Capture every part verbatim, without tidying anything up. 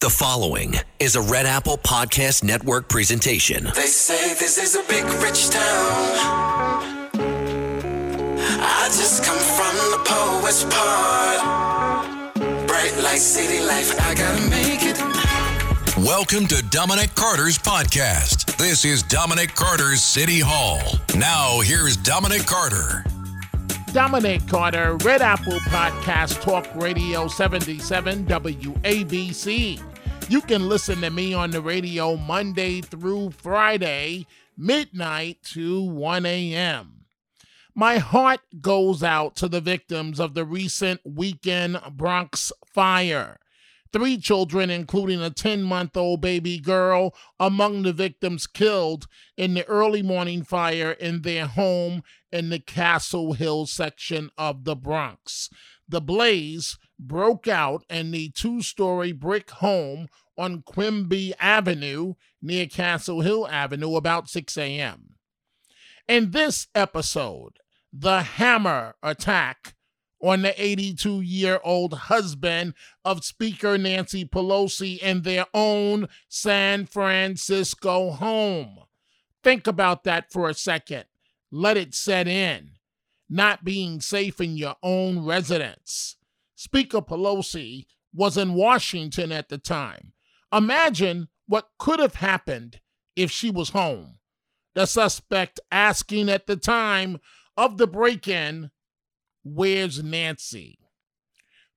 The following is a Red Apple Podcast Network presentation. They say this is a big, rich town. I just come from the poet's part. Bright light, city life, I gotta make it. Welcome to Dominic Carter's podcast. This is Dominic Carter's City Hall. Now, here's Dominic Carter. Dominic Carter, Red Apple Podcast, Talk Radio seventy-seven W A B C. You can listen to me on the radio Monday through Friday, midnight to one a.m. My heart goes out to the victims of the recent weekend Bronx fire. Three children, including a ten-month-old baby girl, among the victims killed in the early morning fire in their home in the Castle Hill section of the Bronx. The blaze broke out in the two-story brick home on Quimby Avenue near Castle Hill Avenue about six a.m. In this episode, the hammer attack on the eighty-two-year-old husband of Speaker Nancy Pelosi in their own San Francisco home. Think about that for a second. Let it set in. Not being safe in your own residence. Speaker Pelosi was in Washington at the time. Imagine what could have happened if she was home. The suspect asking at the time of the break-in, "Where's Nancy?"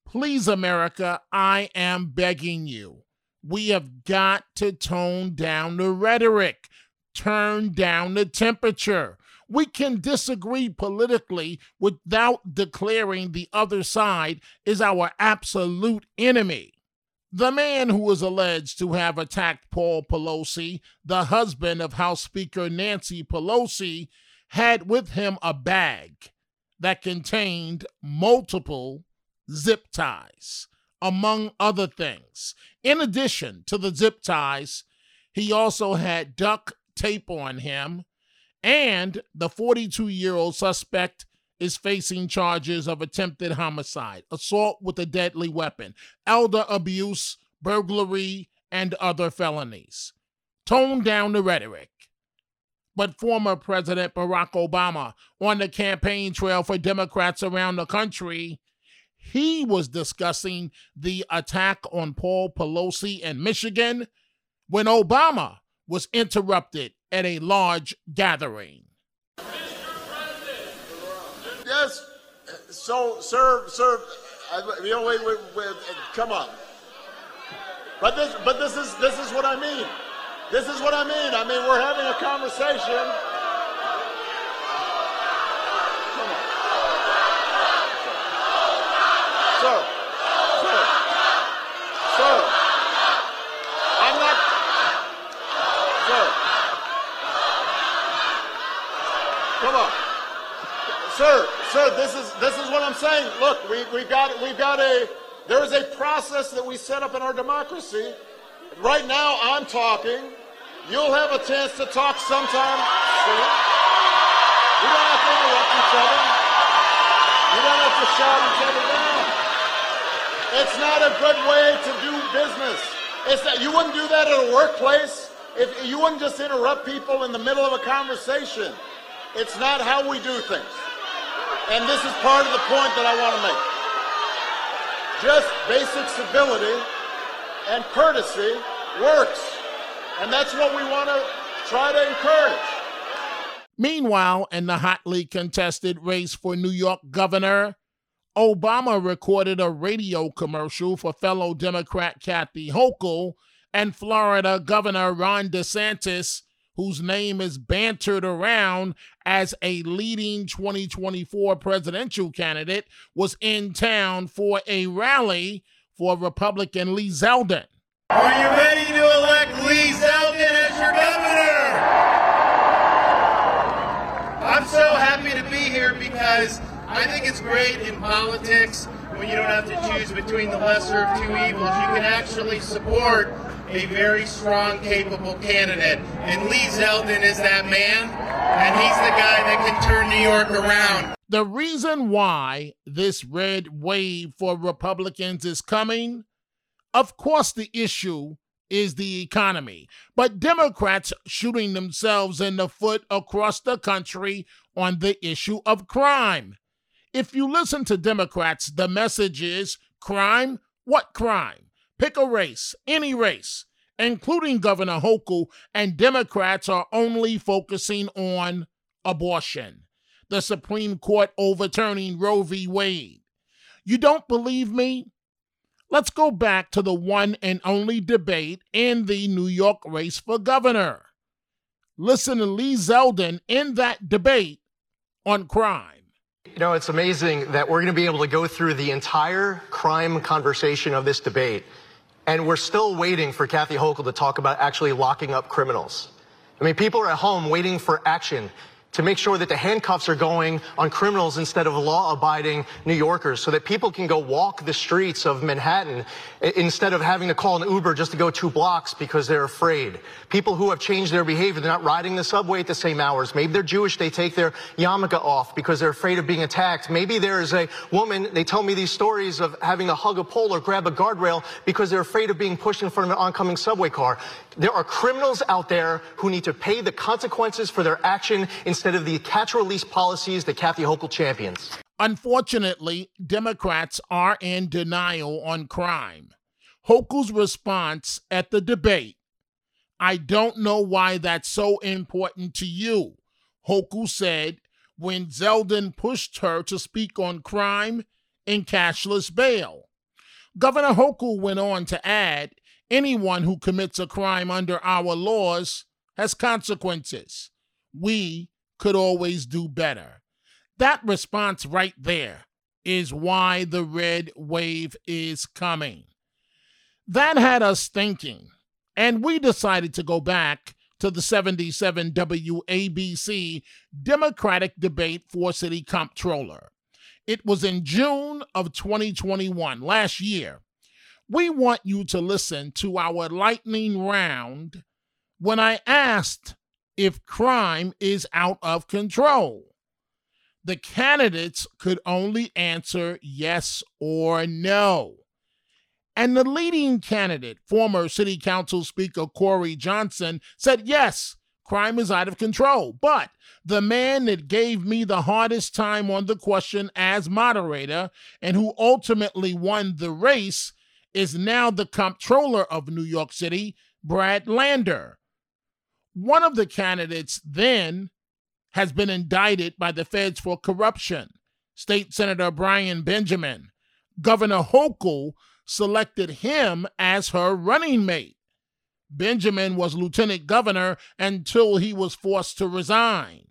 Please, America, I am begging you. We have got to tone down the rhetoric, turn down the temperature. We can disagree politically without declaring the other side is our absolute enemy. The man who is alleged to have attacked Paul Pelosi, the husband of House Speaker Nancy Pelosi, had with him a bag that contained multiple zip ties, among other things. In addition to the zip ties, he also had duct tape on him, and the forty-two-year-old suspect is facing charges of attempted homicide, assault with a deadly weapon, elder abuse, burglary, and other felonies. Tone down the rhetoric. But former President Barack Obama, on the campaign trail for Democrats around the country, he was discussing the attack on Paul Pelosi in Michigan when Obama was interrupted at a large gathering. Mister President. Yes, so, sir, sir, I, you know, wait, wait, wait, come on. But this, but this is, this is what I mean. This is what I mean. I mean, we're having a conversation. Come on. Sir. Sir. Sir. I'm not. Sir. Come on. Sir, sir, this is this is what I'm saying. Look, we we've got we've got a there is a process that we set up in our democracy. Right now I'm talking. You'll have a chance to talk sometime soon. We don't have to interrupt each other. You don't have to shout each other down. It's not a good way to do business. It's not, you wouldn't do that at a workplace. If you wouldn't just interrupt people in the middle of a conversation. It's not how we do things. And this is part of the point that I want to make. Just basic civility and courtesy works. And that's what we want to try to encourage. Meanwhile, in the hotly contested race for New York governor, Obama recorded a radio commercial for fellow Democrat Kathy Hochul and Florida Governor Ron DeSantis, whose name is bantered around as a leading twenty twenty-four presidential candidate, was in town for a rally for Republican Lee Zeldin. Are you ready to elect Lee Zeldin as your governor? I'm so happy to be here because I think it's great in politics when you don't have to choose between the lesser of two evils. You can actually support a very strong, capable candidate. And Lee Zeldin is that man, and he's the guy that can turn New York around. The reason why this red wave for Republicans is coming, Of course, the issue is the economy, but Democrats shooting themselves in the foot across the country on the issue of crime. If you listen to Democrats, the message is crime, what crime? Pick a race, any race, including Governor Hochul, and Democrats are only focusing on abortion. The Supreme Court overturning Roe v. Wade. You don't believe me? Let's go back to the one and only debate in the New York race for governor. Listen to Lee Zeldin in that debate on crime. You know, it's amazing that we're going to be able to go through the entire crime conversation of this debate, and we're still waiting for Kathy Hochul to talk about actually locking up criminals. I mean, people are at home waiting for action to make sure that the handcuffs are going on criminals instead of law-abiding New Yorkers, so that people can go walk the streets of Manhattan instead of having to call an Uber just to go two blocks because they're afraid. People who have changed their behavior, they're not riding the subway at the same hours. Maybe they're Jewish, they take their yarmulke off because they're afraid of being attacked. Maybe there is a woman, they tell me these stories of having to hug a pole or grab a guardrail because they're afraid of being pushed in front of an oncoming subway car. There are criminals out there who need to pay the consequences for their action instead of the catch-release policies that Kathy Hochul champions. Unfortunately, Democrats are in denial on crime. Hochul's response at the debate, I don't know why that's so important to you, Hochul said when Zeldin pushed her to speak on crime and cashless bail. Governor Hochul went on to add, anyone who commits a crime under our laws has consequences. We could always do better. That response right there is why the red wave is coming. That had us thinking, and we decided to go back to the seventy-seven W A B C Democratic debate for city comptroller. It was in June of twenty twenty-one, last year. We want you to listen to our lightning round when I asked if crime is out of control. The candidates could only answer yes or no. And the leading candidate, former city council speaker Corey Johnson, said yes, crime is out of control. But the man that gave me the hardest time on the question as moderator and who ultimately won the race is now the comptroller of New York City, Brad Lander. One of the candidates then has been indicted by the feds for corruption. State Senator Brian Benjamin. Governor Hochul selected him as her running mate. Benjamin was lieutenant governor until he was forced to resign.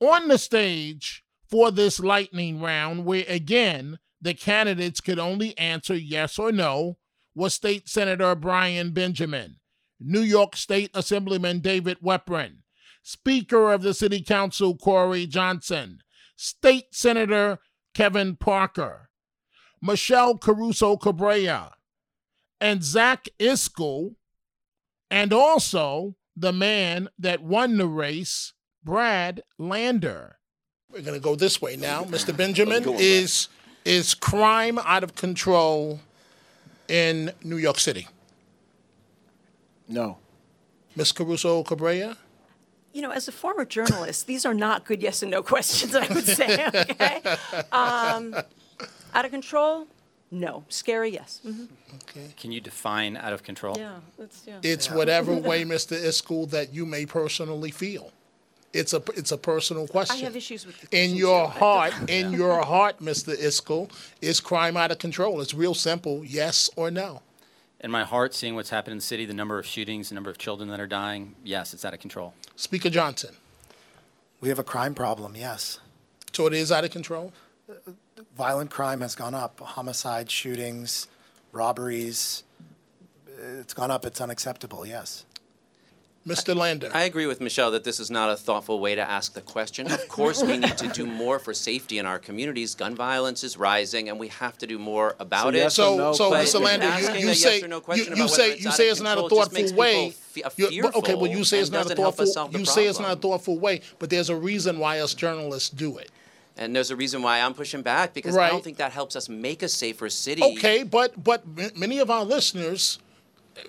On the stage for this lightning round, where again, the candidates could only answer yes or no, was State Senator Brian Benjamin, New York State Assemblyman David Weprin, Speaker of the City Council Corey Johnson, State Senator Kevin Parker, Michelle Caruso Cabrera, and Zach Iskell, and also the man that won the race, Brad Lander. We're going to go this way now. Mister Benjamin, is... Is crime out of control in New York City? No. Miz Caruso Cabrera? You know, as a former journalist, these are not good yes and no questions, I would say, okay? Um, out of control? No. Scary, yes. Mm-hmm. Okay. Can you define out of control? Yeah. That's, yeah. It's yeah. Whatever way, Mister Iskell, that you may personally feel. It's a it's a personal question. I have issues with the in your stuff, heart, in yeah. your heart, Mister Iskell, is crime out of control? It's real simple, yes or no. In my heart, seeing what's happened in the city, the number of shootings, the number of children that are dying, yes, it's out of control. Speaker Johnson, we have a crime problem, yes. So it is out of control? Uh, violent crime has gone up: homicide, shootings, robberies. It's gone up. It's unacceptable, yes. Mister Lander. I agree with Michelle that this is not a thoughtful way to ask the question. Of course, we need to do more for safety in our communities. Gun violence is rising, and we have to do more about so it. Yes so, no so Mister Lander, you, you say, yes no you, you say, you say it's not a thoughtful way. Okay, well, you say it's not a thoughtful. You problem. say it's not a thoughtful way, but there's a reason why us journalists do it. And there's a reason why I'm pushing back, because right. I don't think that helps us make a safer city. Okay, but but many of our listeners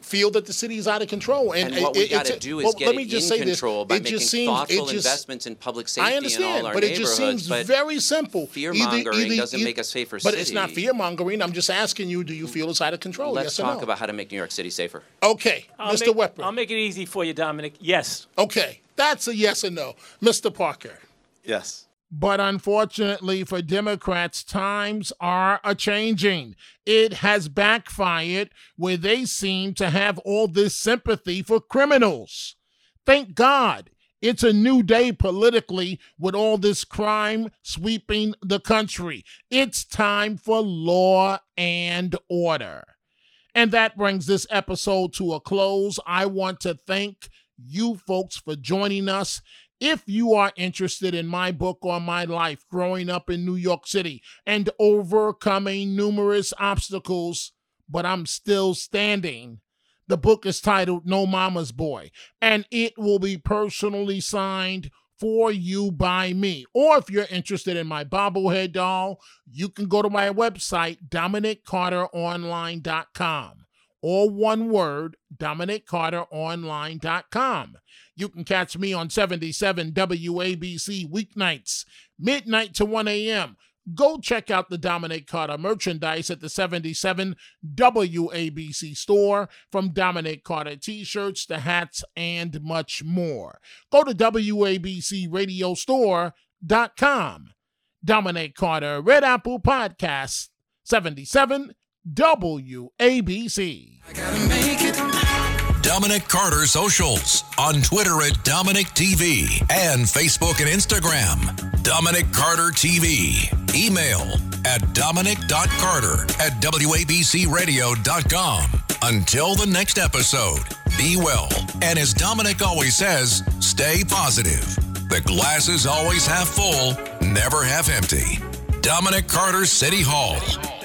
feel that the city is out of control. And, and what we got to do is well, get it in control this. by it making just seems, thoughtful just, investments in public safety in all our neighborhoods. I understand, but it just seems very simple. Fear-mongering doesn't either, make a safer but city. But it's not fear-mongering. I'm just asking you, do you feel it's out of control? Let's yes talk or no? about how to make New York City safer. Okay, I'll Mister Make, Weprin. I'll make it easy for you, Dominic. Yes. Okay, that's a yes or no. Mister Parker. Yes. But unfortunately for Democrats, times are a-changing. It has backfired where they seem to have all this sympathy for criminals. Thank God it's a new day politically with all this crime sweeping the country. It's time for law and order. And that brings this episode to a close. I want to thank you folks for joining us. If you are interested in my book or my life, growing up in New York City and overcoming numerous obstacles, but I'm still standing, the book is titled No Mama's Boy, and it will be personally signed for you by me. Or if you're interested in my bobblehead doll, you can go to my website, Dominic Carter Online dot com. All one word, Dominic Carter Online dot com. You can catch me on seventy-seven W A B C weeknights, midnight to one a.m. Go check out the Dominic Carter merchandise at the seventy-seven W A B C store, from Dominic Carter t-shirts to hats and much more. Go to W A B C Radio Store dot com. Dominic Carter, Red Apple Podcast, seventy-seven W A B C. I gotta make it. Dominic Carter socials on Twitter at Dominic T V and Facebook and Instagram. Dominic Carter T V. Email at dominic dot carter at w a b c radio dot com. Until the next episode, be well. And as Dominic always says, stay positive. The glass is always half full, never half empty. Dominic Carter City Hall.